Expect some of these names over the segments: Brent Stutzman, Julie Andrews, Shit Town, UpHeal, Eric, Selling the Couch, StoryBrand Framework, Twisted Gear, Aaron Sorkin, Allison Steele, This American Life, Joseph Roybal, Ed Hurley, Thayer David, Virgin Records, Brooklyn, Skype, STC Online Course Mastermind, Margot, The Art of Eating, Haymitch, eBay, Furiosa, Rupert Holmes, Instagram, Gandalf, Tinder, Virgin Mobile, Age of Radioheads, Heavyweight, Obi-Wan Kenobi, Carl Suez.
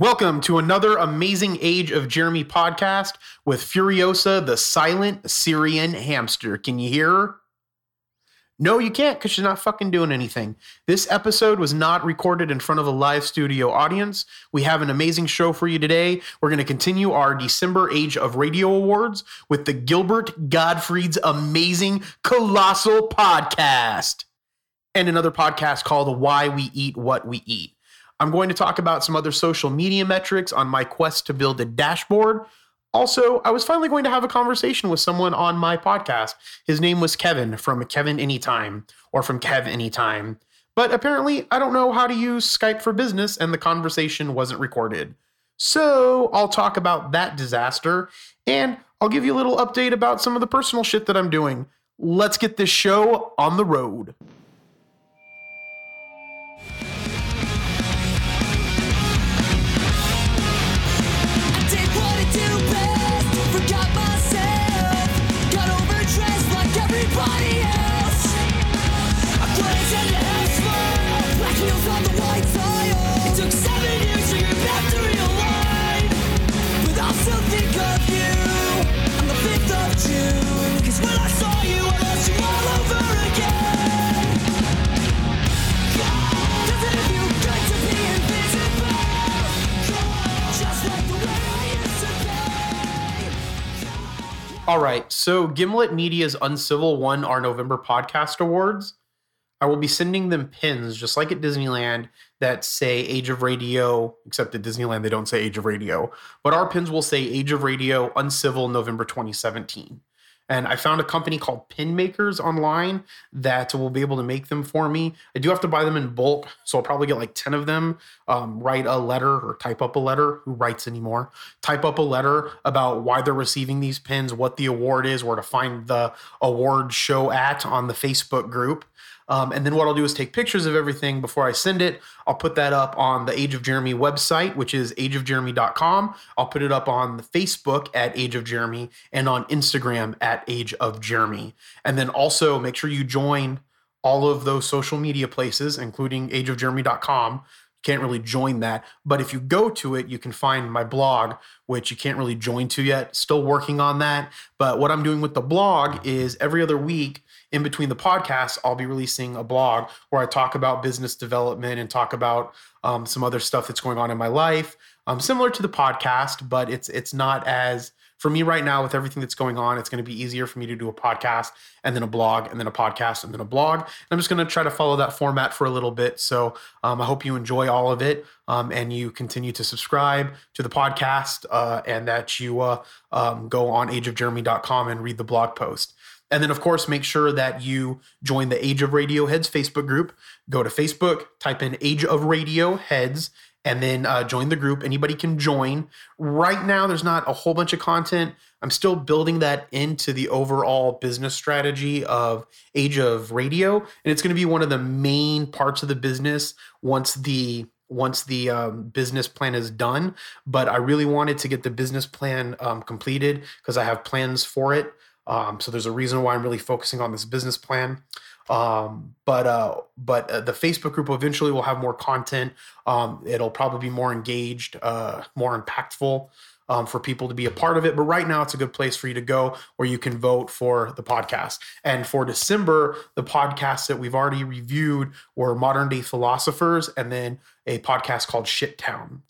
Welcome to another amazing Age of Jeremy podcast with Furiosa, the silent Syrian hamster. Can you hear her? No, you can't, because she's not fucking doing anything. This episode was not recorded in front of a live studio audience. We have an amazing show for you today. We're going to continue our December Age of Radio Awards with the Gilbert Gottfried's Amazing Colossal Podcast and another podcast called Why We Eat What We Eat. I'm going to talk about some other social media metrics on my quest to build a dashboard. Also, I was finally going to have a conversation with someone on my podcast. His name was Kevin from Kevin Anytime or from Kev Anytime. But apparently, I don't know how to use Skype for Business and the conversation wasn't recorded. So I'll talk about that disaster and I'll give you a little update about some of the personal shit that I'm doing. Let's get this show on the road. All right, so Gimlet Media's Uncivil won our November podcast awards. I will be sending them pins, just like at Disneyland, that say Age of Radio, except at Disneyland they don't say Age of Radio. But our pins will say Age of Radio, Uncivil, November 2017. And I found a company called Pin Makers online that will be able to make them for me. I do have to buy them in bulk, so I'll probably get like 10 of them. Write a letter or type up a letter. Who writes anymore? Type up a letter about why they're receiving these pins, what the award is, where to find the award show at on the Facebook group. And then what I'll do is take pictures of everything before I send it. I'll put that up on the Age of Jeremy website, which is ageofjeremy.com. I'll put it up on the Facebook at Age of Jeremy and on Instagram at Age of Jeremy. And then also make sure you join all of those social media places, including ageofjeremy.com. Can't really join that. But if you go to it, you can find my blog, which you can't really join to yet. Still working on that. But what I'm doing with the blog is every other week, in between the podcasts, I'll be releasing a blog where I talk about business development and talk about some other stuff that's going on in my life. Similar to the podcast, but it's not as, for me right now with everything that's going on, it's going to be easier for me to do a podcast and then a blog and then a podcast and then a blog. And I'm just going to try to follow that format for a little bit. So I hope you enjoy all of it and you continue to subscribe to the podcast and that you go on ageofjeremy.com and read the blog post. And then, of course, make sure that you join the Age of Radioheads Facebook group. Go to Facebook, type in Age of Radioheads, and then join the group. Anybody can join. Right now, there's not a whole bunch of content. I'm still building that into the overall business strategy of Age of Radio, and it's going to be one of the main parts of the business once the business plan is done. But I really wanted to get the business plan completed because I have plans for it. So there's a reason why I'm really focusing on this business plan. But the Facebook group eventually will have more content. It'll probably be more engaged, more impactful for people to be a part of it. But right now it's a good place for you to go where you can vote for the podcast. And for December, the podcasts that we've already reviewed were Modern Day Philosophers and then a podcast called Shit Town.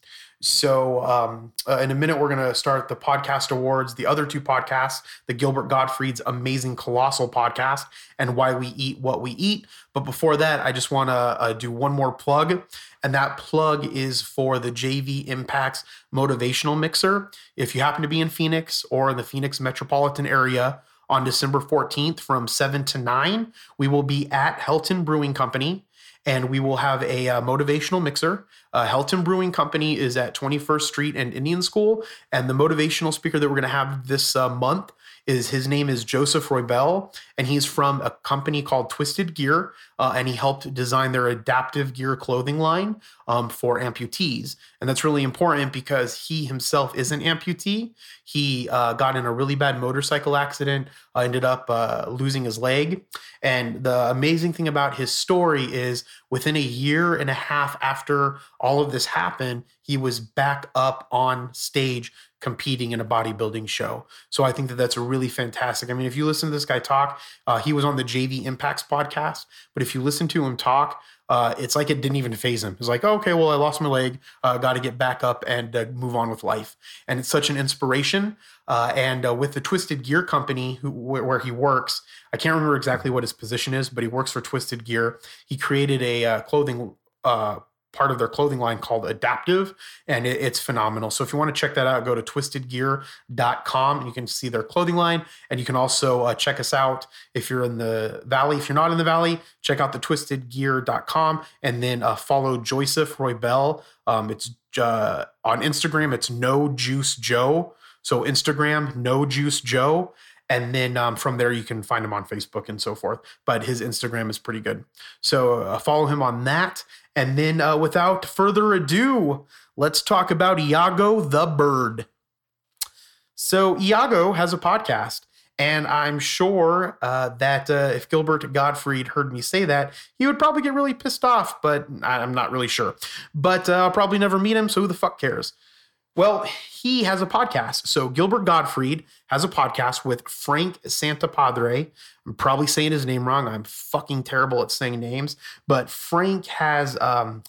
So in a minute, we're going to start the podcast awards, the other two podcasts, the Gilbert Gottfried's Amazing Colossal Podcast and Why We Eat What We Eat. But before that, I just want to do one more plug. And that plug is for the JV Impacts Motivational Mixer. If you happen to be in Phoenix or in the Phoenix metropolitan area on December 14th from 7 to 9, we will be at Helton Brewing Company. And we will have a motivational mixer. Helton Brewing Company is at 21st Street and Indian School. And the motivational speaker that we're going to have this month is, his name is Joseph Roybal. And he's from a company called Twisted Gear. And he helped design their adaptive gear clothing line for amputees. And that's really important because he himself is an amputee. He got in a really bad motorcycle accident, ended up losing his leg. And the amazing thing about his story is within a year and a half after all of this happened, he was back up on stage competing in a bodybuilding show. So I think that that's really fantastic. I mean, if you listen to this guy talk, he was on the JV Impacts podcast, but if you listen to him talk, it's like it didn't even phase him. It's like, oh, okay, well, I lost my leg. Got to get back up and move on with life. And it's such an inspiration. And with the Twisted Gear company where he works, I can't remember exactly what his position is, but he works for Twisted Gear. He created a clothing part of their clothing line called Adaptive, and it's phenomenal. So if you want to check that out, go to twistedgear.com and you can see their clothing line. And you can also check us out if you're in the Valley. If you're not in the Valley, check out the twistedgear.com, and then follow Joseph Roybal. It's on Instagram, it's No Juice Joe. So Instagram, No Juice Joe. And then from there, you can find him on Facebook and so forth. But his Instagram is pretty good. So follow him on that. And then without further ado, let's talk about Iago the Bird. So Iago has a podcast. And I'm sure that if Gilbert Gottfried heard me say that, he would probably get really pissed off. But I'm not really sure. But I'll probably never meet him, so who the fuck cares? Well, he has a podcast. So Gilbert Gottfried has a podcast with Frank Santapadre. I'm probably saying his name wrong. I'm fucking terrible at saying names. But Frank has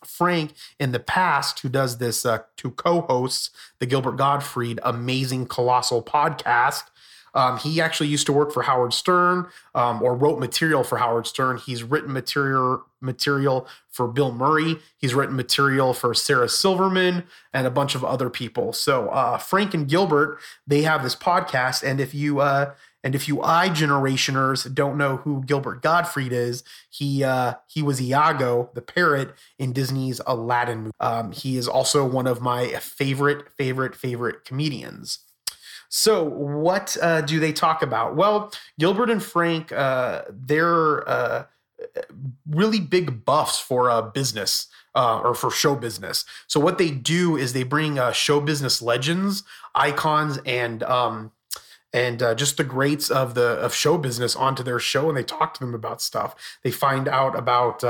Frank in the past, who does this, who co-hosts the Gilbert Gottfried Amazing Colossal Podcast. He actually used to work for Howard Stern, or wrote material for Howard Stern. He's written material for Bill Murray. He's written material for Sarah Silverman and a bunch of other people. So Frank and Gilbert, they have this podcast. And if you iGenerationers don't know who Gilbert Gottfried is, he was Iago the parrot in Disney's Aladdin movie. He is also one of my favorite comedians. So what do they talk about? Well, Gilbert and Frank, they're really big buffs for business or for show business. So what they do is they bring show business legends, icons, and just the greats of show business onto their show, and they talk to them about stuff. They find out about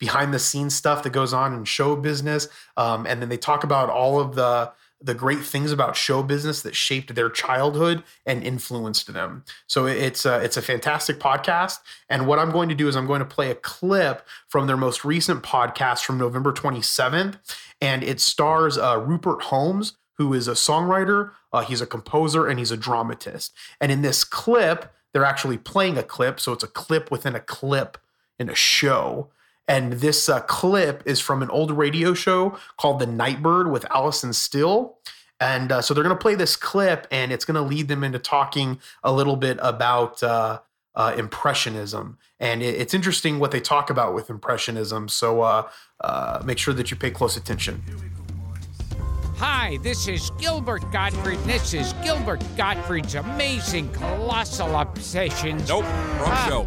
behind the scenes stuff that goes on in show business, and then they talk about all of the great things about show business that shaped their childhood and influenced them. So it's a fantastic podcast. And what I'm going to do is I'm going to play a clip from their most recent podcast from November 27th. And it stars Rupert Holmes, who is a songwriter. He's a composer and he's a dramatist. And in this clip, they're actually playing a clip. So it's a clip within a clip in a show. And this clip is from an old radio show called The Nightbird with Allison Still. And so they're going to play this clip, and it's going to lead them into talking a little bit about Impressionism. And it's interesting what they talk about with Impressionism. So make sure that you pay close attention. Hi, this is Gilbert Gottfried, and this is Gilbert Gottfried's Amazing Colossal Obsessions. Nope, wrong show.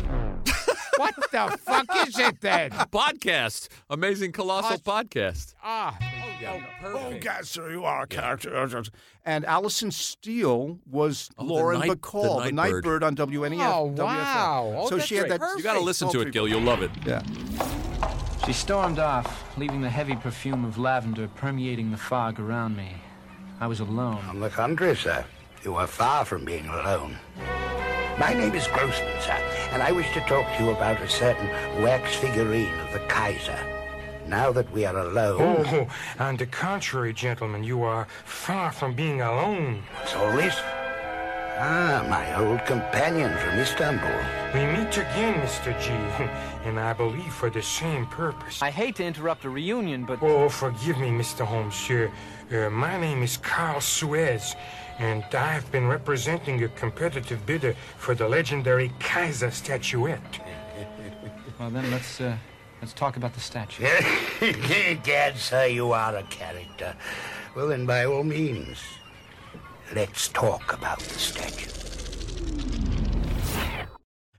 What the fuck is it then? Podcast. Amazing Colossal Podcast. Perfect. Oh, God, sir, you are a character. And Allison Steele was Lauren Bacall, the Nightbird on WNEF. Oh, wow. WFL. So she had that. You got to listen to it, Gil. You'll love it. Yeah. She stormed off, leaving the heavy perfume of lavender permeating the fog around me. I was alone. On the contrary, sir, you are far from being alone. My name is Grossman, sir, and I wish to talk to you about a certain wax figurine of the Kaiser. Now that we are alone... Oh, on the contrary, gentlemen, you are far from being alone. What's all this? Ah, my old companion from Istanbul. We meet again, Mr. G, and I believe for the same purpose. I hate to interrupt a reunion, but... Oh, forgive me, Mr. Holmes. My name is Carl Suez. And I've been representing a competitive bidder for the legendary Kaiser statuette. Well, then let's talk about the statue. Gad, sir, you are a character. Well, then, by all means, let's talk about the statue.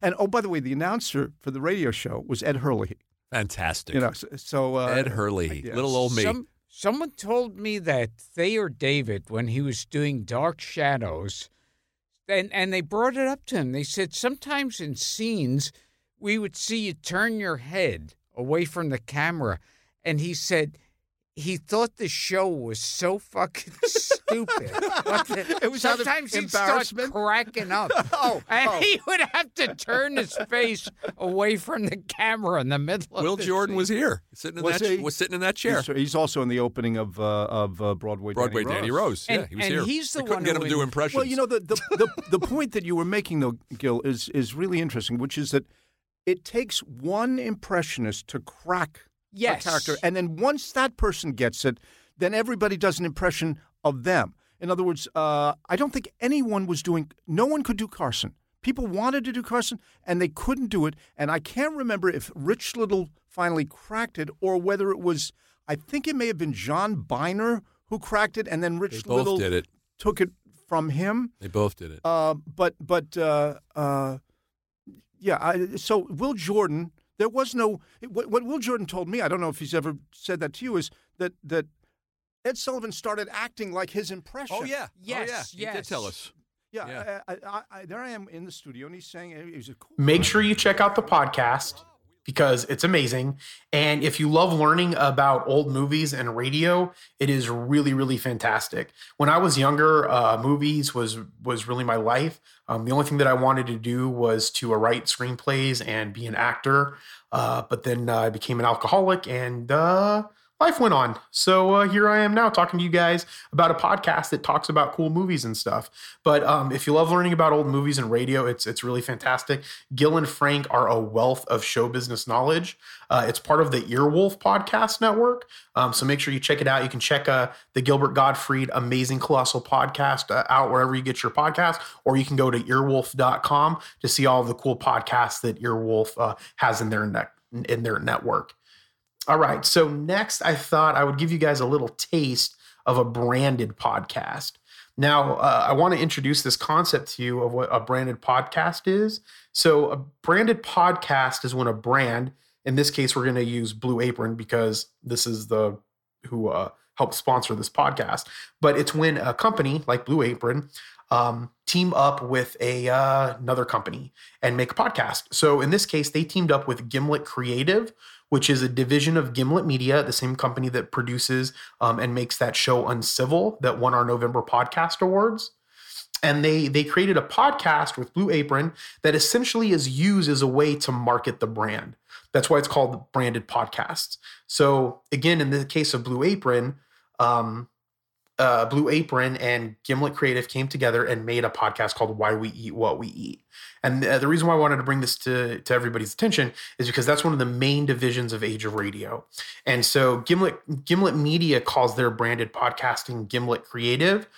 And, oh, by the way, the announcer for the radio show was Ed Hurley. Fantastic. You know, Ed Hurley, yeah. Little old me. Someone told me that Thayer David, when he was doing Dark Shadows, and they brought it up to him. They said, sometimes in scenes, we would see you turn your head away from the camera. And he said, he thought the show was so fucking stupid. It was sometimes he'd start cracking up. And he would have to turn his face away from the camera in the middle of Will Jordan was here, sitting in that chair. He's also in the opening of Broadway Danny Rose. And, yeah, he was here. He's the one couldn't get him to do impressions. Well, you know, the point that you were making, though, Gil, is really interesting, which is that it takes one impressionist to crack a character. And then once that person gets it, then everybody does an impression of them. In other words, I don't think no one could do Carson. People wanted to do Carson, and they couldn't do it. And I can't remember if Rich Little finally cracked it or whether it was, I think it may have been John Biner who cracked it, and then Rich Little took it from him. They both did it. So Will Jordan... There was no – what Will Jordan told me, I don't know if he's ever said that to you, is that Ed Sullivan started acting like his impression. Oh, yeah. Yes. He did tell us. Yeah. There I am in the studio, and he's saying – he's a cool guy. Make sure you check out the podcast because it's amazing. And if you love learning about old movies and radio, it is really, really fantastic. When I was younger, movies was really my life. The only thing that I wanted to do was to write screenplays and be an actor. But then I became an alcoholic and life went on. So here I am now talking to you guys about a podcast that talks about cool movies and stuff. But if you love learning about old movies and radio, it's really fantastic. Gil and Frank are a wealth of show business knowledge. It's part of the Earwolf podcast network. So make sure you check it out. You can check the Gilbert Gottfried Amazing Colossal Podcast out wherever you get your podcast, or you can go to earwolf.com to see all the cool podcasts that Earwolf has in their network. All right, so next I thought I would give you guys a little taste of a branded podcast. Now, I want to introduce this concept to you of what a branded podcast is. So a branded podcast is when a brand, in this case, we're going to use Blue Apron because this is who helped sponsor this podcast. But it's when a company like Blue Apron team up with another company and make a podcast. So in this case, they teamed up with Gimlet Creative, which is a division of Gimlet Media, the same company that produces and makes that show Uncivil that won our November podcast awards. And they created a podcast with Blue Apron that essentially is used as a way to market the brand. That's why it's called branded podcasts. So again, in the case of Blue Apron and Gimlet Creative came together and made a podcast called Why We Eat What We Eat. And the reason why I wanted to bring this to everybody's attention is because that's one of the main divisions of Age of Radio. And so Gimlet Media calls their branded podcasting Gimlet Creative.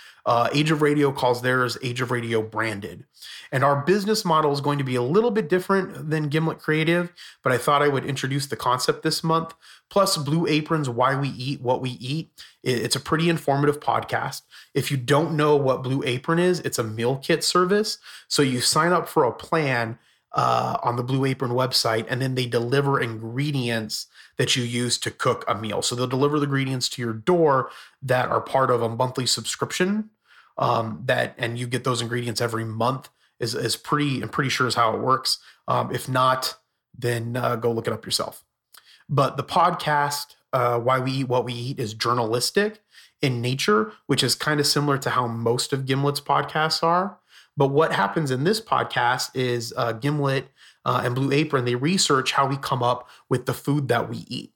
Age of Radio calls theirs Age of Radio Branded. And our business model is going to be a little bit different than Gimlet Creative, but I thought I would introduce the concept this month. Plus, Blue Apron's Why We Eat What We Eat. It's a pretty informative podcast. If you don't know what Blue Apron is, it's a meal kit service. So you sign up for a plan on the Blue Apron website, and then they deliver ingredients that you use to cook a meal. So they'll deliver the ingredients to your door that are part of a monthly subscription and you get those ingredients every month is pretty, I'm pretty sure is how it works. If not, then go look it up yourself. But the podcast, Why We Eat What We Eat, is journalistic in nature, which is kind of similar to how most of Gimlet's podcasts are. But what happens in this podcast is Gimlet and Blue Apron, they research how we come up with the food that we eat.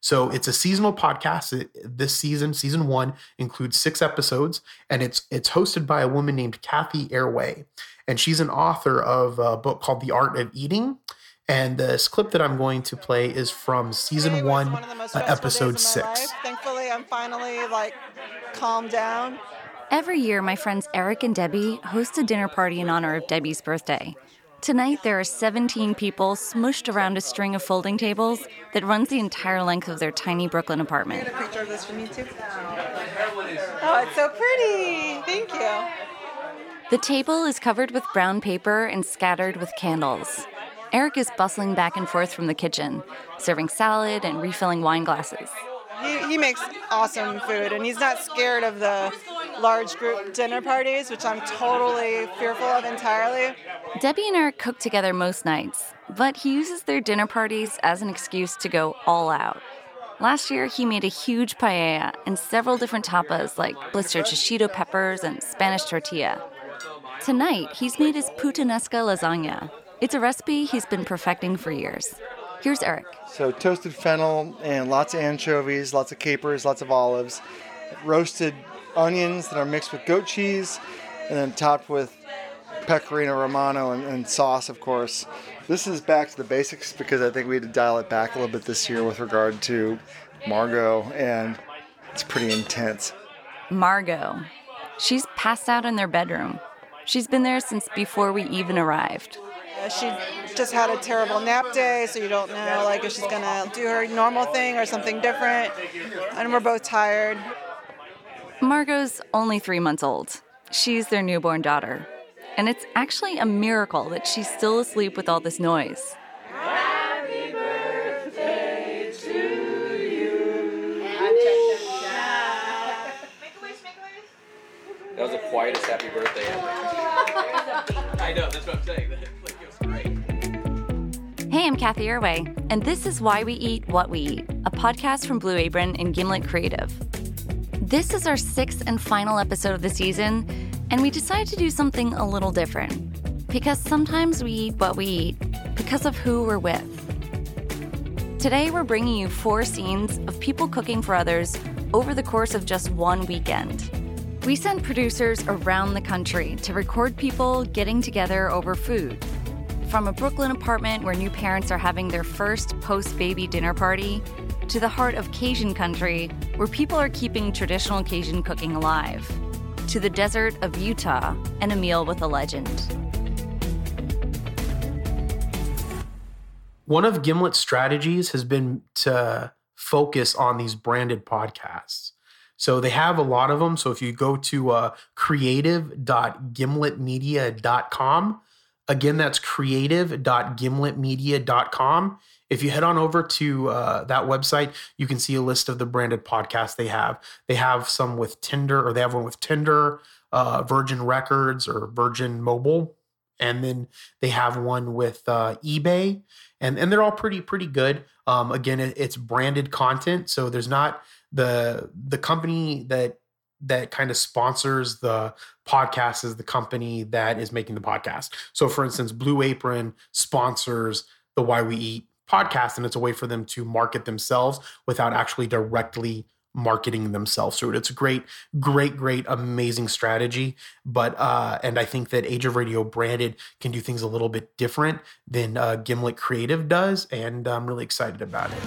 So it's a seasonal podcast. This season, season one, includes 6 episodes, and it's hosted by a woman named Kathy Erway. And she's an author of a book called The Art of Eating. And this clip that I'm going to play is from season 1, episode 6. Thankfully, I'm finally calmed down. Every year, my friends Eric and Debbie host a dinner party in honor of Debbie's birthday. Tonight, there are 17 people smushed around a string of folding tables that runs the entire length of their tiny Brooklyn apartment. Can I get a picture of this from you, too? Oh, it's so pretty. Thank you. The table is covered with brown paper and scattered with candles. Eric is bustling back and forth from the kitchen, serving salad and refilling wine glasses. He makes awesome food, and he's not scared of the large group dinner parties, which I'm totally fearful of entirely. Debbie and Eric cook together most nights, but he uses their dinner parties as an excuse to go all out. Last year, he made a huge paella and several different tapas like blistered shishito peppers and Spanish tortilla. Tonight, he's made his puttanesca lasagna. It's a recipe he's been perfecting for years. Here's Eric. So toasted fennel and lots of anchovies, lots of capers, lots of olives, roasted onions that are mixed with goat cheese, and then topped with pecorino romano and sauce, of course. This is back to the basics because I think we had to dial it back a little bit this year with regard to Margot, and it's pretty intense. Margot. She's passed out in their bedroom. She's been there since before we even arrived. She just had a terrible nap day, so you don't know like if she's going to do her normal thing or something different. And we're both tired. Margot's only 3 months old. She's their newborn daughter. And it's actually a miracle that she's still asleep with all this noise. Happy birthday to you. That was the quietest happy birthday ever. I know, that's what I'm saying. Hey, I'm Kathy Erway, and this is Why We Eat What We Eat, a podcast from Blue Apron and Gimlet Creative. This is our sixth and final episode of the season, and we decided to do something a little different, because sometimes we eat what we eat because of who we're with. Today, we're bringing you 4 scenes of people cooking for others over the course of just one weekend. We sent producers around the country to record people getting together over food. From a Brooklyn apartment where new parents are having their first post-baby dinner party, to the heart of Cajun country where people are keeping traditional Cajun cooking alive, to the desert of Utah and a meal with a legend. One of Gimlet's strategies has been to focus on these branded podcasts. So they have a lot of them. So if you go to creative.gimletmedia.com, again, that's creative.gimletmedia.com. If you head on over to that website, you can see a list of the branded podcasts they have. They have some with Tinder, or they have one with Tinder, Virgin Records or Virgin Mobile. And then they have one with eBay. And they're all pretty good. Again, it's branded content. So there's not the company that kind of sponsors the podcast is the company that is making the podcast. So for instance, Blue Apron sponsors the Why We Eat podcast, and it's a way for them to market themselves without actually directly marketing themselves through it. It's a great, amazing strategy. But, and I think that Age of Radio branded can do things a little bit different than Gimlet Creative does. And I'm really excited about it.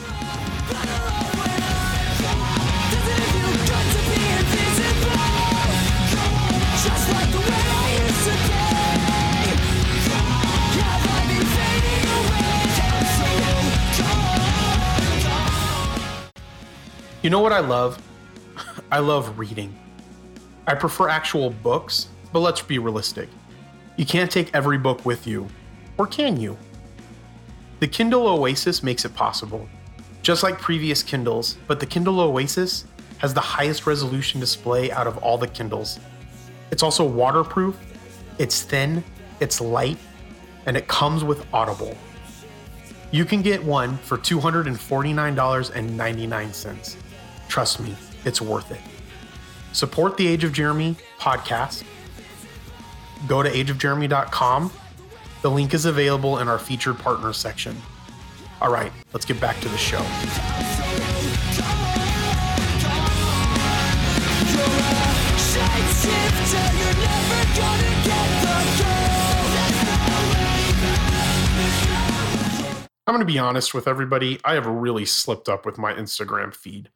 You know what I love? I love reading. I prefer actual books, but let's be realistic. You can't take every book with you, or can you? The Kindle Oasis makes it possible. Just like previous Kindles, but the Kindle Oasis has the highest resolution display out of all the Kindles. It's also waterproof, it's thin, it's light, and it comes with Audible. You can get one for $249.99. Trust me, it's worth it. Support the Age of Jeremy podcast. Go to ageofjeremy.com. The link is available in our featured partner section. All right, let's get back to the show. I'm going to be honest with everybody. I have really slipped up with my Instagram feed.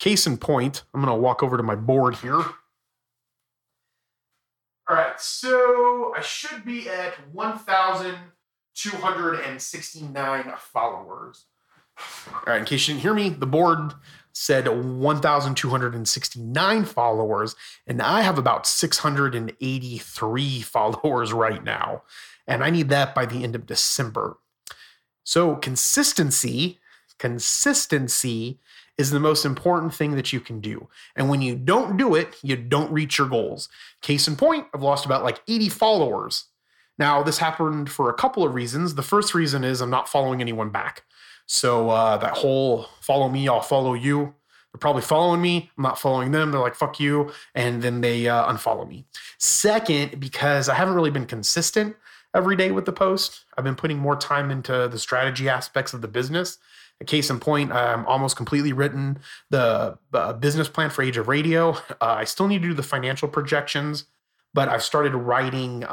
Case in point, I'm going to walk over to my board here. All right, so I should be at 1,269 followers. All right, in case you didn't hear me, the board said 1,269 followers, and I have about 683 followers right now, and I need that by the end of December. So consistency is the most important thing that you can do. And when you don't do it, you don't reach your goals. Case in point, I've lost about 80 followers. Now, this happened for a couple of reasons. The first reason is I'm not following anyone back. So that whole follow me, I'll follow you. They're probably following me. I'm not following them. They're like, fuck you. And then they unfollow me. Second, because I haven't really been consistent every day with the post. I've been putting more time into the strategy aspects of the business. A case in point, I'm almost completely written the business plan for Age of Radio. I still need to do the financial projections, but I've started writing,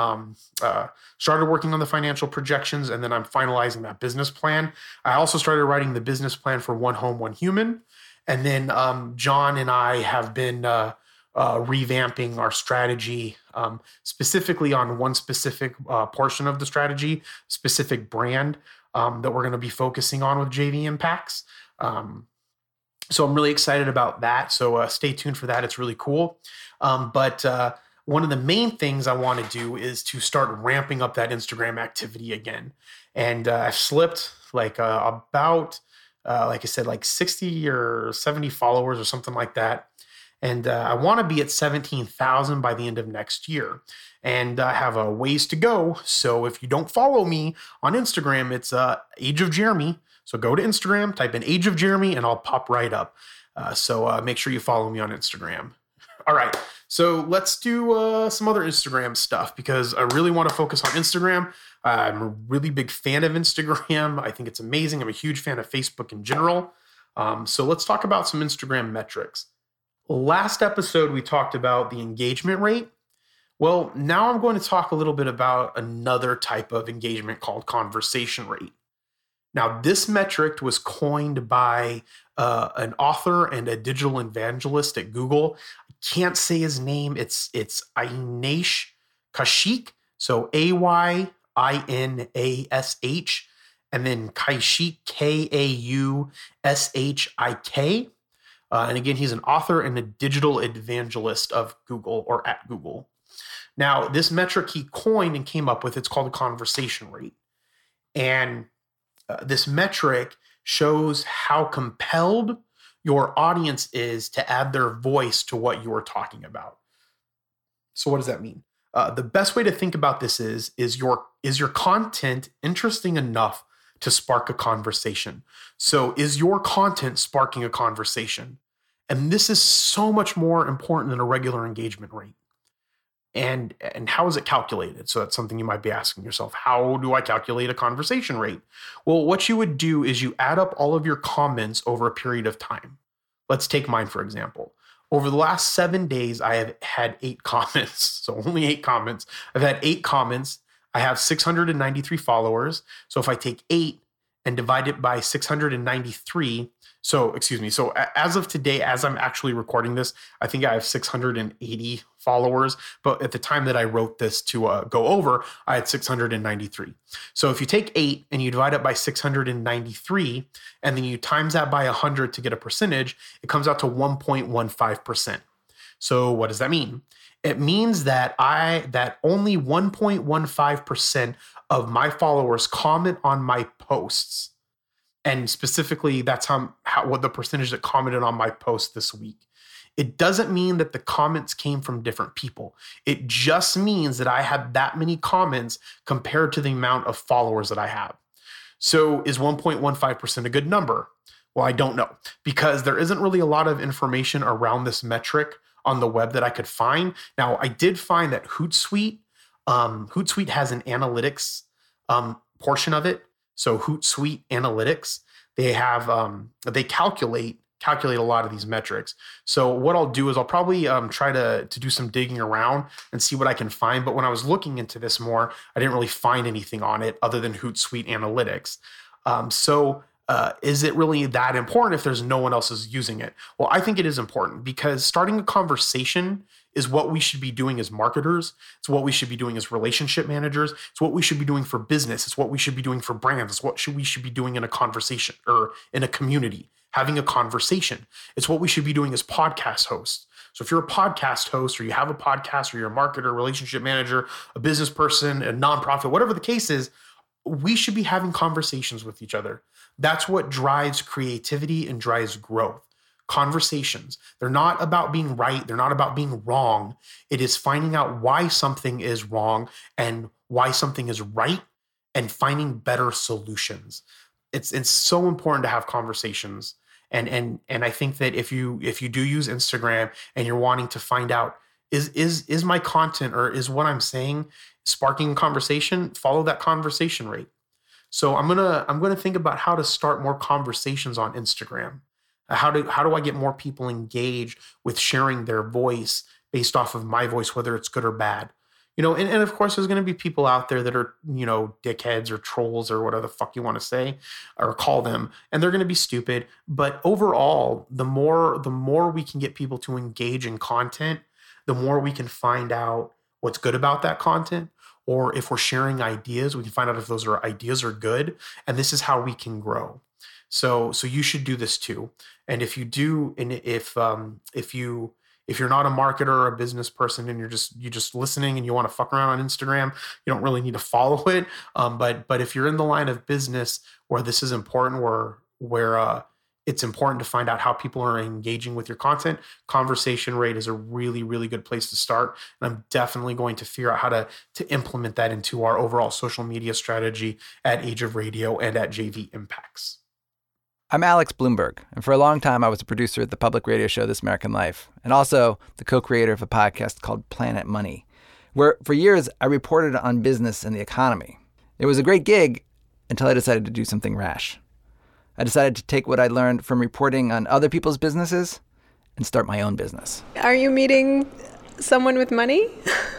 started working on the financial projections, and then I'm finalizing that business plan. I also started writing the business plan for One Home, One Human. And then John and I have been revamping our strategy specifically on one specific portion of the strategy, specific brand that we're going to be focusing on with JV Impacts. So I'm really excited about that. So stay tuned for that. It's really cool. But one of the main things I want to do is to start ramping up that Instagram activity again. And I've slipped about 60 or 70 followers or something like that. And I want to be at 17,000 by the end of next year. And I have a ways to go. So if you don't follow me on Instagram, it's Age of Jeremy. So go to Instagram, type in Age of Jeremy, and I'll pop right up. So make sure you follow me on Instagram. All right. So let's do some other Instagram stuff because I really want to focus on Instagram. I'm a really big fan of Instagram. I think it's amazing. I'm a huge fan of Facebook in general. So let's talk about some Instagram metrics. Last episode, we talked about the engagement rate. Well, now I'm going to talk a little bit about another type of engagement called conversation rate. Now, this metric was coined by an author and a digital evangelist at Google. I can't say his name. It's Aynesh Kashik. So Ayinash, and then Kashik, Kaushik. And again, he's an author and a digital evangelist of Google or at Google. Now, this metric he coined and came up with, it's called a conversation rate. And this metric shows how compelled your audience is to add their voice to what you are talking about. So what does that mean? The best way to think about this is your content interesting enough to spark a conversation? So is your content sparking a conversation? And this is so much more important than a regular engagement rate. And how is it calculated? So that's something you might be asking yourself. How do I calculate a conversation rate? Well, what you would do is you add up all of your comments over a period of time. Let's take mine, for example. Over the last 7 days, I have had 8 comments. So only 8 comments. I've had 8 comments. I have 693 followers. So if I take 8 and divide it by 693, so as of today, as I'm actually recording this, I think I have 680 followers. But at the time that I wrote this to go over, I had 693. So if you take 8 and you divide it by 693, and then you times that by 100 to get a percentage, it comes out to 1.15%. So what does that mean? It means that that only 1.15% of my followers comment on my posts. And specifically, that's what the percentage that commented on my post this week. It doesn't mean that the comments came from different people. It just means that I had that many comments compared to the amount of followers that I have. So is 1.15% a good number? Well, I don't know, because there isn't really a lot of information around this metric on the web that I could find. Now, I did find that Hootsuite has an analytics portion of it. So Hootsuite Analytics, they have they calculate a lot of these metrics. So what I'll do is I'll probably try to do some digging around and see what I can find. But when I was looking into this more, I didn't really find anything on it other than Hootsuite Analytics. So is it really that important if there's no one else is using it? Well, I think it is important because starting a conversation is what we should be doing as marketers. It's what we should be doing as relationship managers. It's what we should be doing for business. It's what we should be doing for brands. It's what we should be doing in a conversation or in a community, having a conversation. It's what we should be doing as podcast hosts. So if you're a podcast host or you have a podcast or you're a marketer, relationship manager, a business person, a nonprofit, whatever the case is, we should be having conversations with each other. That's what drives creativity and drives growth. Conversations. They're not about being right. They're not about being wrong. It is finding out why something is wrong and why something is right and finding better solutions. it's so important to have conversations. And I think that if you do use Instagram and you're wanting to find out, is my content or is what I'm saying sparking conversation, follow that conversation rate. So I'm gonna think about how to start more conversations on Instagram. How do I get more people engaged with sharing their voice based off of my voice, whether it's good or bad? You know, and of course, there's going to be people out there that are, you know, dickheads or trolls or whatever the fuck you want to say or call them, and they're going to be stupid. But overall, the more we can get people to engage in content, the more we can find out what's good about that content. Or if we're sharing ideas, we can find out if those ideas are good. And this is how we can grow. So you should do this too. And if you do, and if you're not a marketer or a business person and you're just listening and you want to fuck around on Instagram, you don't really need to follow it. But if you're in the line of business where this is important, where it's important to find out how people are engaging with your content, conversation rate is a really, really good place to start. And I'm definitely going to figure out how to implement that into our overall social media strategy at Age of Radio and at JV Impacts. I'm Alex Bloomberg, and for a long time, I was a producer at the public radio show This American Life, and also the co-creator of a podcast called Planet Money, where for years, I reported on business and the economy. It was a great gig until I decided to do something rash. I decided to take what I learned from reporting on other people's businesses and start my own business. Are you meeting someone with money?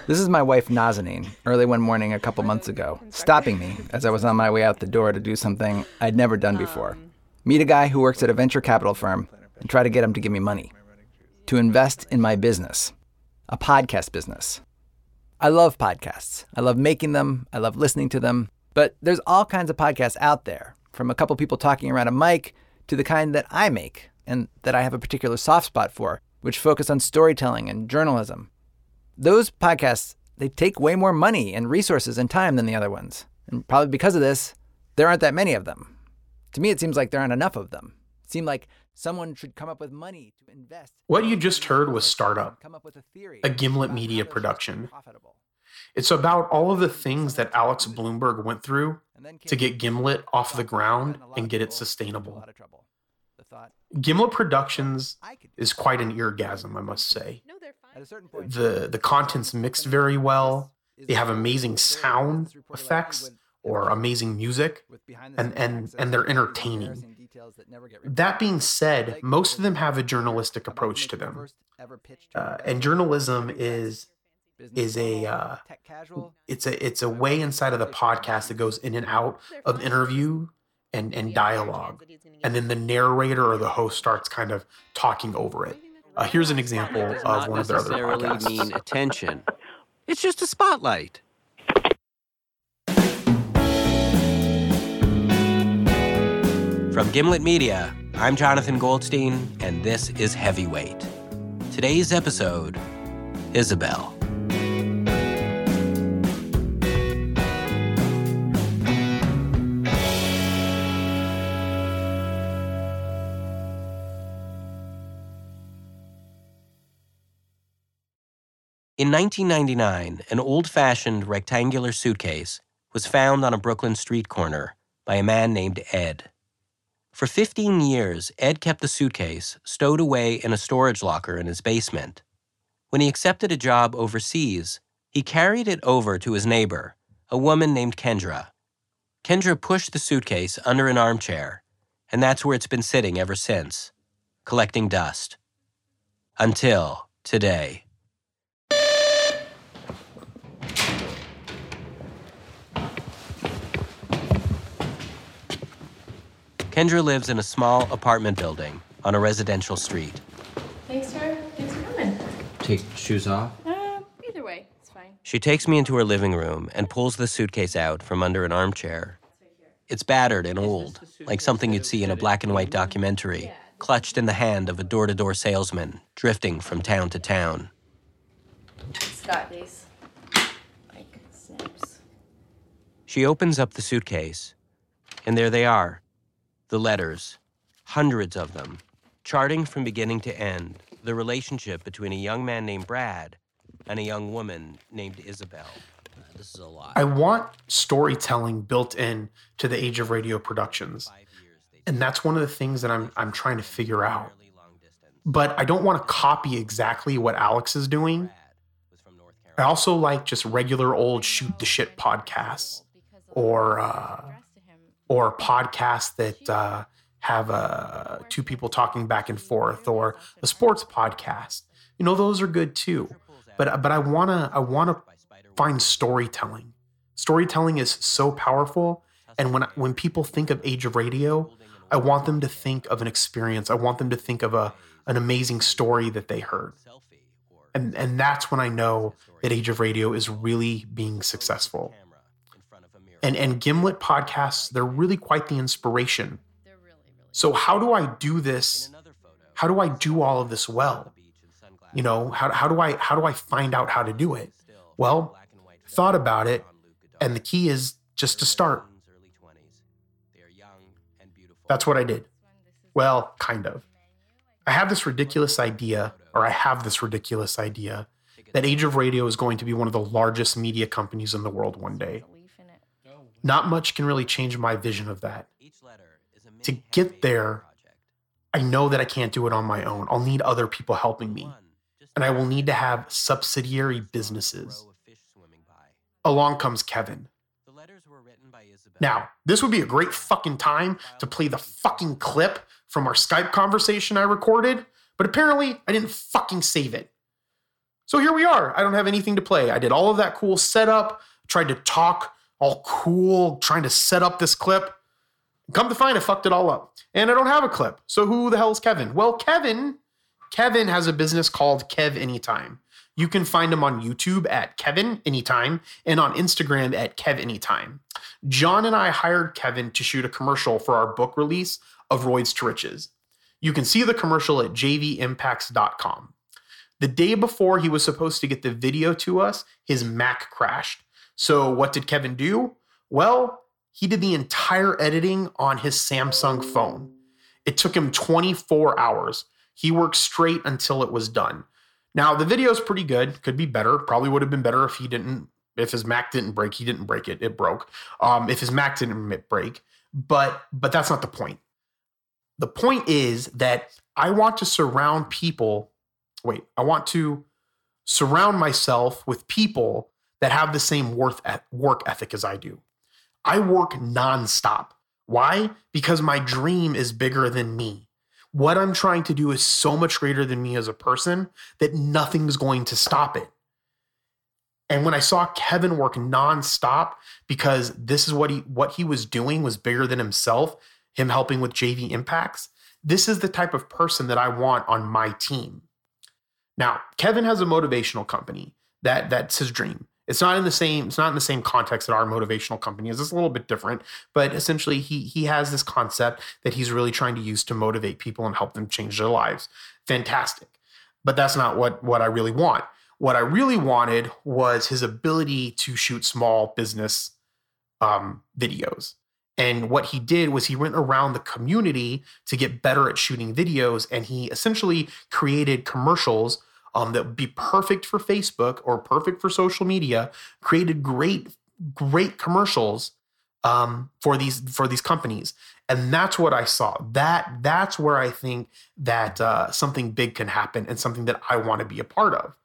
This is my wife, Nazanin, early one morning a couple months ago, stopping me as I was on my way out the door to do something I'd never done before. Meet a guy who works at a venture capital firm and try to get him to give me money to invest in my business, a podcast business. I love podcasts. I love making them. I love listening to them. But there's all kinds of podcasts out there, from a couple people talking around a mic to the kind that I make and that I have a particular soft spot for, which focus on storytelling and journalism. Those podcasts, they take way more money and resources and time than the other ones. And probably because of this, there aren't that many of them. To me, it seems like there aren't enough of them. It seems like someone should come up with money to invest. What you just heard was Startup, a Gimlet Media production. It's about all of the things that Alex Bloomberg went through to get Gimlet off the ground and get it sustainable. Gimlet Productions is quite an eargasm, I must say. The content's mixed very well. They have amazing sound effects, or amazing music, and they're entertaining. That being said, most of them have a journalistic approach to them. And journalism is a way inside of the podcast that goes in and out of interview and dialogue. And then the narrator or the host starts kind of talking over it. Here's an example of one of their other podcasts. It doesn't necessarily mean attention. It's just a spotlight. From Gimlet Media, I'm Jonathan Goldstein, and this is Heavyweight. Today's episode, Isabel. In 1999, an old-fashioned rectangular suitcase was found on a Brooklyn street corner by a man named Ed. For 15 years, Ed kept the suitcase stowed away in a storage locker in his basement. When he accepted a job overseas, he carried it over to his neighbor, a woman named Kendra. Kendra pushed the suitcase under an armchair, and that's where it's been sitting ever since, collecting dust. Until today. Kendra lives in a small apartment building on a residential street. Thanks, sir. Thanks for coming. Take shoes off? Either way, it's fine. She takes me into her living room and pulls the suitcase out from under an armchair. It's battered and old, like something you'd see in a black and white documentary, clutched in the hand of a door-to-door salesman, drifting from town to town. It's got these, like, snaps. She opens up the suitcase, and there they are. The letters, hundreds of them, charting from beginning to end the relationship between a young man named Brad and a young woman named Isabel. This is a lot. I want storytelling built in to the Age of Radio productions. And that's one of the things that I'm trying to figure out. But I don't want to copy exactly what Alex is doing. I also like just regular old shoot the shit podcasts or podcasts that have two people talking back and forth, or a sports podcast. You know, those are good too. But I wanna find storytelling. Storytelling is so powerful. And when people think of Age of Radio, I want them to think of an experience. I want them to think of an amazing story that they heard. And that's when I know that Age of Radio is really being successful. And Gimlet podcasts, they're really quite the inspiration. So how do I do this? How do I do all of this well? You know, how do I find out how to do it? Well, thought about it, and the key is just to start. That's what I did. Well, kind of. I have this ridiculous idea that Age of Radio is going to be one of the largest media companies in the world one day. Not much can really change my vision of that. To get there, I know that I can't do it on my own. I'll need other people helping me. And I will need to have subsidiary businesses. Along comes Kevin. Now, this would be a great fucking time to play the fucking clip from our Skype conversation I recorded, but apparently I didn't fucking save it. So here we are. I don't have anything to play. I did all of that cool setup, tried to talk all cool, trying to set up this clip. Come to find, I fucked it all up. And I don't have a clip. So who the hell is Kevin? Well, Kevin has a business called Kev Anytime. You can find him on YouTube at Kevin Anytime and on Instagram at Kev Anytime. John and I hired Kevin to shoot a commercial for our book release of Roids to Riches. You can see the commercial at jvimpacts.com. The day before he was supposed to get the video to us, his Mac crashed. So what did Kevin do? Well, he did the entire editing on his Samsung phone. It took him 24 hours. He worked straight until it was done. Now, the video's pretty good. Could be better. Probably would have been better if his Mac didn't break. He didn't break it. It broke. If his Mac didn't break. But that's not the point. The point is that I want to surround myself with people that have the same work ethic as I do. I work nonstop. Why? Because my dream is bigger than me. What I'm trying to do is so much greater than me as a person that nothing's going to stop it. And when I saw Kevin work nonstop, because this is what he was doing was bigger than himself, him helping with JV Impacts, this is the type of person that I want on my team. Now, Kevin has a motivational company. That's his dream. It's not in the same context that our motivational company is. It's a little bit different, but essentially he has this concept that he's really trying to use to motivate people and help them change their lives. Fantastic. But that's not what I really want. What I really wanted was his ability to shoot small business videos. And what he did was he went around the community to get better at shooting videos, and he essentially created commercials that would be perfect for Facebook or perfect for social media, created great commercials for these companies. And that's what I saw. That's where I think that something big can happen and something that I want to be a part of.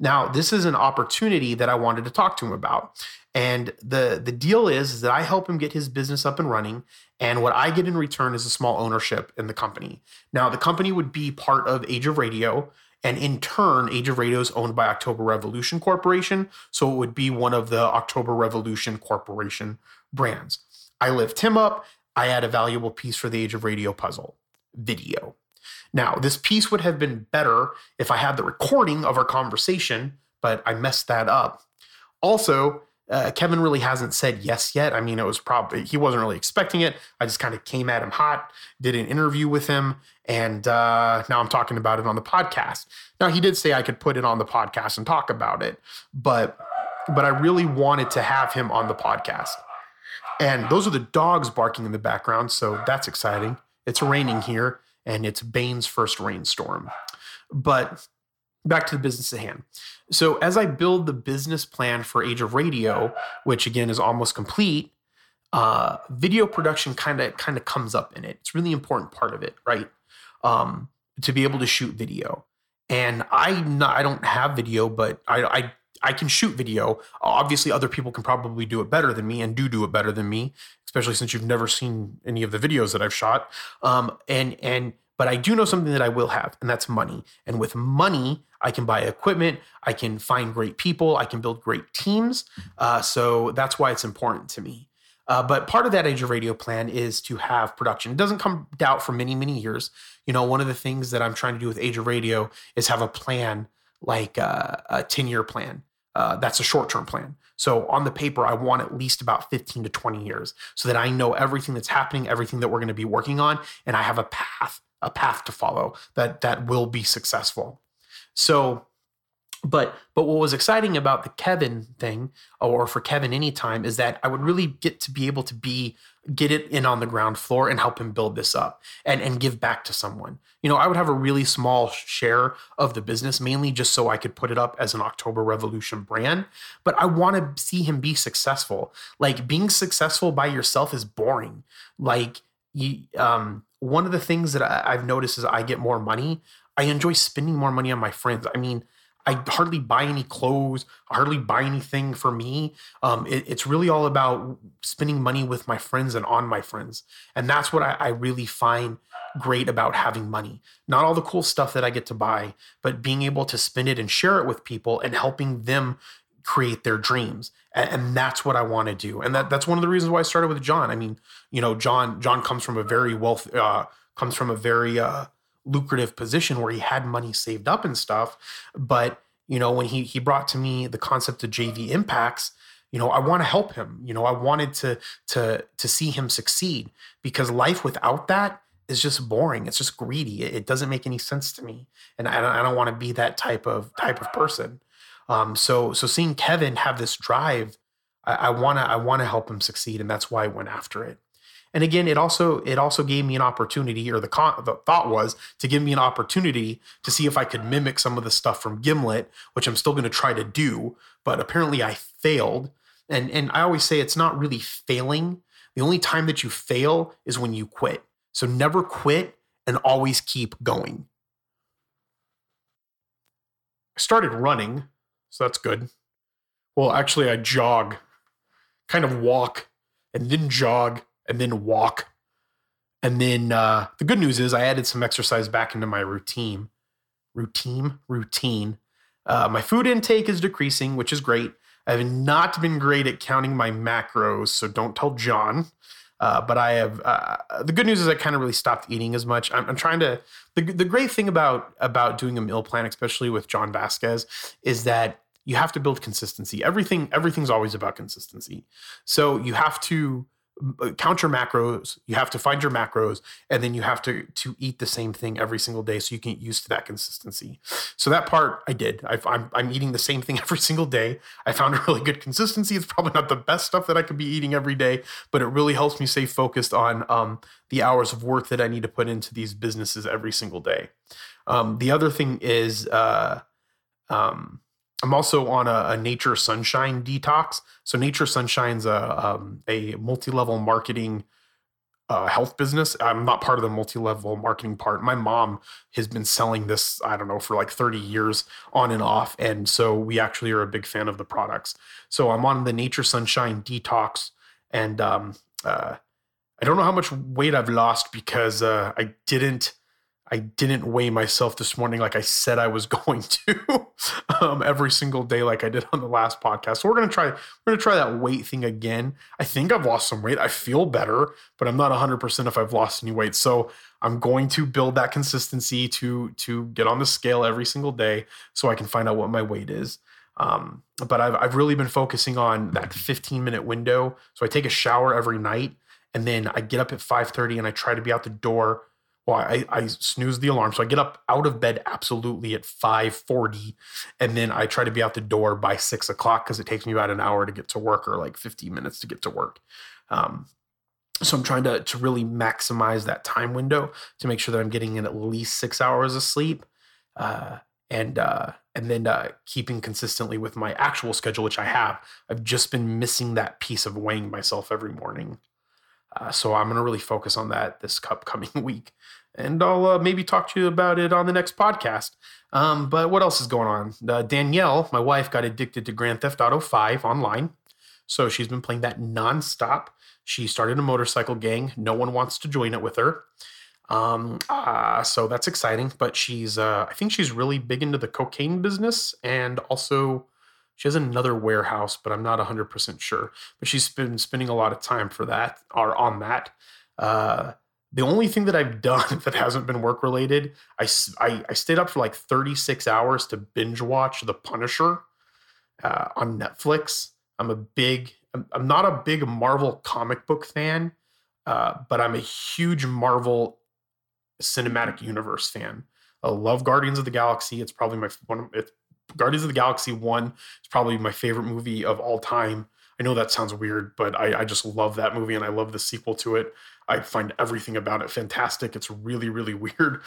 Now, this is an opportunity that I wanted to talk to him about. And the deal is that I help him get his business up and running. And what I get in return is a small ownership in the company. Now, the company would be part of Age of Radio. And in turn, Age of Radio is owned by October Revolution Corporation. So it would be one of the October Revolution Corporation brands. I lift him up. I add a valuable piece for the Age of Radio puzzle, video. Now, this piece would have been better if I had the recording of our conversation, but I messed that up. Also, Kevin really hasn't said yes yet. I mean, it was probably, he wasn't really expecting it. I just kind of came at him hot, did an interview with him, and now I'm talking about it on the podcast. Now, he did say I could put it on the podcast and talk about it, but I really wanted to have him on the podcast. And those are the dogs barking in the background, so that's exciting. It's raining here. And it's Bane's first rainstorm. But back to the business at hand. So as I build the business plan for Age of Radio, which again is almost complete, video production kind of comes up in it. It's a really important part of it, right? To be able to shoot video. And I don't have video, but I can shoot video. Obviously, other people can probably do it better than me and do it better than me, especially since you've never seen any of the videos that I've shot. But I do know something that I will have, and that's money. And with money, I can buy equipment. I can find great people. I can build great teams. So that's why it's important to me. But part of that Age of Radio plan is to have production. It doesn't come out for many, many years. You know, one of the things that I'm trying to do with Age of Radio is have a plan, like a 10-year plan. That's a short-term plan. So on the paper, I want at least about 15 to 20 years so that I know everything that's happening, everything that we're going to be working on, and I have a path to follow that will be successful. So, but what was exciting about the Kevin thing, or for Kevin anytime, is that I would really get to be able to get it in on the ground floor and help him build this up and give back to someone. You know, I would have a really small share of the business, mainly just so I could put it up as an October Revolution brand. But I want to see him be successful. Like, being successful by yourself is boring. Like, one of the things that I've noticed is I get more money. I enjoy spending more money on my friends. I mean, I hardly buy any clothes. I hardly buy anything for me. It's really all about spending money with my friends and on my friends. And that's what I really find great about having money. Not all the cool stuff that I get to buy, but being able to spend it and share it with people and helping them create their dreams. And that's what I want to do. And that's one of the reasons why I started with John. I mean, you know, John comes from a very lucrative position where he had money saved up and stuff. But, you know, when he brought to me the concept of JV Impacts, you know, I want to help him. You know, I wanted to see him succeed, because life without that is just boring. It's just greedy. It doesn't make any sense to me. And I don't want to be that type of person. So seeing Kevin have this drive, I want to help him succeed. And that's why I went after it. And again, it also gave me an opportunity, or the thought was to give me an opportunity to see if I could mimic some of the stuff from Gimlet, which I'm still going to try to do. But apparently I failed. And I always say it's not really failing. The only time that you fail is when you quit. So never quit and always keep going. I started running, so that's good. Well, actually, I jog, kind of walk, and then jog, and then walk. And then the good news is I added some exercise back into my routine. My food intake is decreasing, which is great. I have not been great at counting my macros, so don't tell John. But I have, the good news is I kind of really stopped eating as much. I'm trying to, the great thing about doing a meal plan, especially with John Vasquez, is that you have to build consistency. Everything's always about consistency. So you have to count your macros, you have to find your macros, and then you have to eat the same thing every single day so you can get used to that consistency. So that part I did. I'm eating the same thing every single day. I found a really good consistency. It's probably not the best stuff that I could be eating every day, but it really helps me stay focused on the hours of work that I need to put into these businesses every single day. The other thing is I'm also on a Nature Sunshine detox. So Nature Sunshine's a multi-level marketing health business. I'm not part of the multi-level marketing part. My mom has been selling this, I don't know, for like 30 years on and off. And so we actually are a big fan of the products. So I'm on the Nature Sunshine detox. And I don't know how much weight I've lost, because I didn't weigh myself this morning like I said I was going to every single day, like I did on the last podcast. So we're gonna try that weight thing again. I think I've lost some weight. I feel better, but I'm not 100% if I've lost any weight. So I'm going to build that consistency to get on the scale every single day so I can find out what my weight is. But I've really been focusing on that 15-minute window. So I take a shower every night, and then I get up at 5:30 and I try to be out the door. Well, I snooze the alarm. So I get up out of bed absolutely at 5:40. And then I try to be out the door by 6 o'clock, because it takes me about an hour to get to work, or like 15 minutes to get to work. So I'm trying to really maximize that time window to make sure that I'm getting in at least 6 hours of sleep. and then keeping consistently with my actual schedule, which I have. I've just been missing that piece of weighing myself every morning. So I'm going to really focus on that this upcoming week. And I'll maybe talk to you about it on the next podcast. But what else is going on? Danielle, my wife, got addicted to Grand Theft Auto 5 online. So she's been playing that nonstop. She started a motorcycle gang. No one wants to join it with her. So that's exciting. But she's, I think she's really big into the cocaine business. And also she has another warehouse, but I'm not 100% sure. But she's been spending a lot of time for that or on that. The only thing that I've done that hasn't been work-related, I stayed up for like 36 hours to binge watch The Punisher on Netflix. I'm not a big Marvel comic book fan, but I'm a huge Marvel cinematic universe fan. I love Guardians of the Galaxy. It's probably Guardians of the Galaxy 1 is probably my favorite movie of all time. I know that sounds weird, but I just love that movie, and I love the sequel to it. I find everything about it fantastic. It's really, really weird.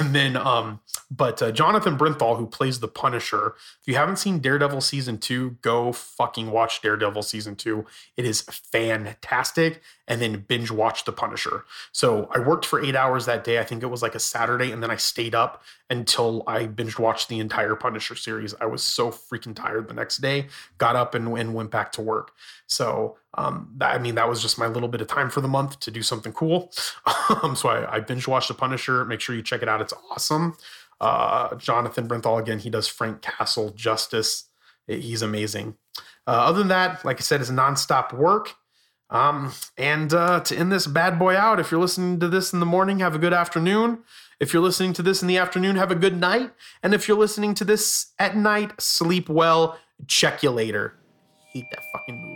And then, Jonathan Brenthal, who plays the Punisher, if you haven't seen Daredevil season 2, go fucking watch Daredevil season 2. It is fantastic. And then binge watch the Punisher. So I worked for 8 hours that day. I think it was like a Saturday. And then I stayed up until I binge watched the entire Punisher series. I was so freaking tired the next day, got up and went back to work. So, that was just my little bit of time for the month to do something cool. So I binge watched The Punisher. Make sure you check it out. It's awesome. Jonathan Brenthal, again, he does Frank Castle justice. He's amazing. Other than that, like I said, it's nonstop work. And to end this bad boy out, if you're listening to this in the morning, have a good afternoon. If you're listening to this in the afternoon, have a good night. And if you're listening to this at night, sleep well. Check you later. Hate that fucking movie.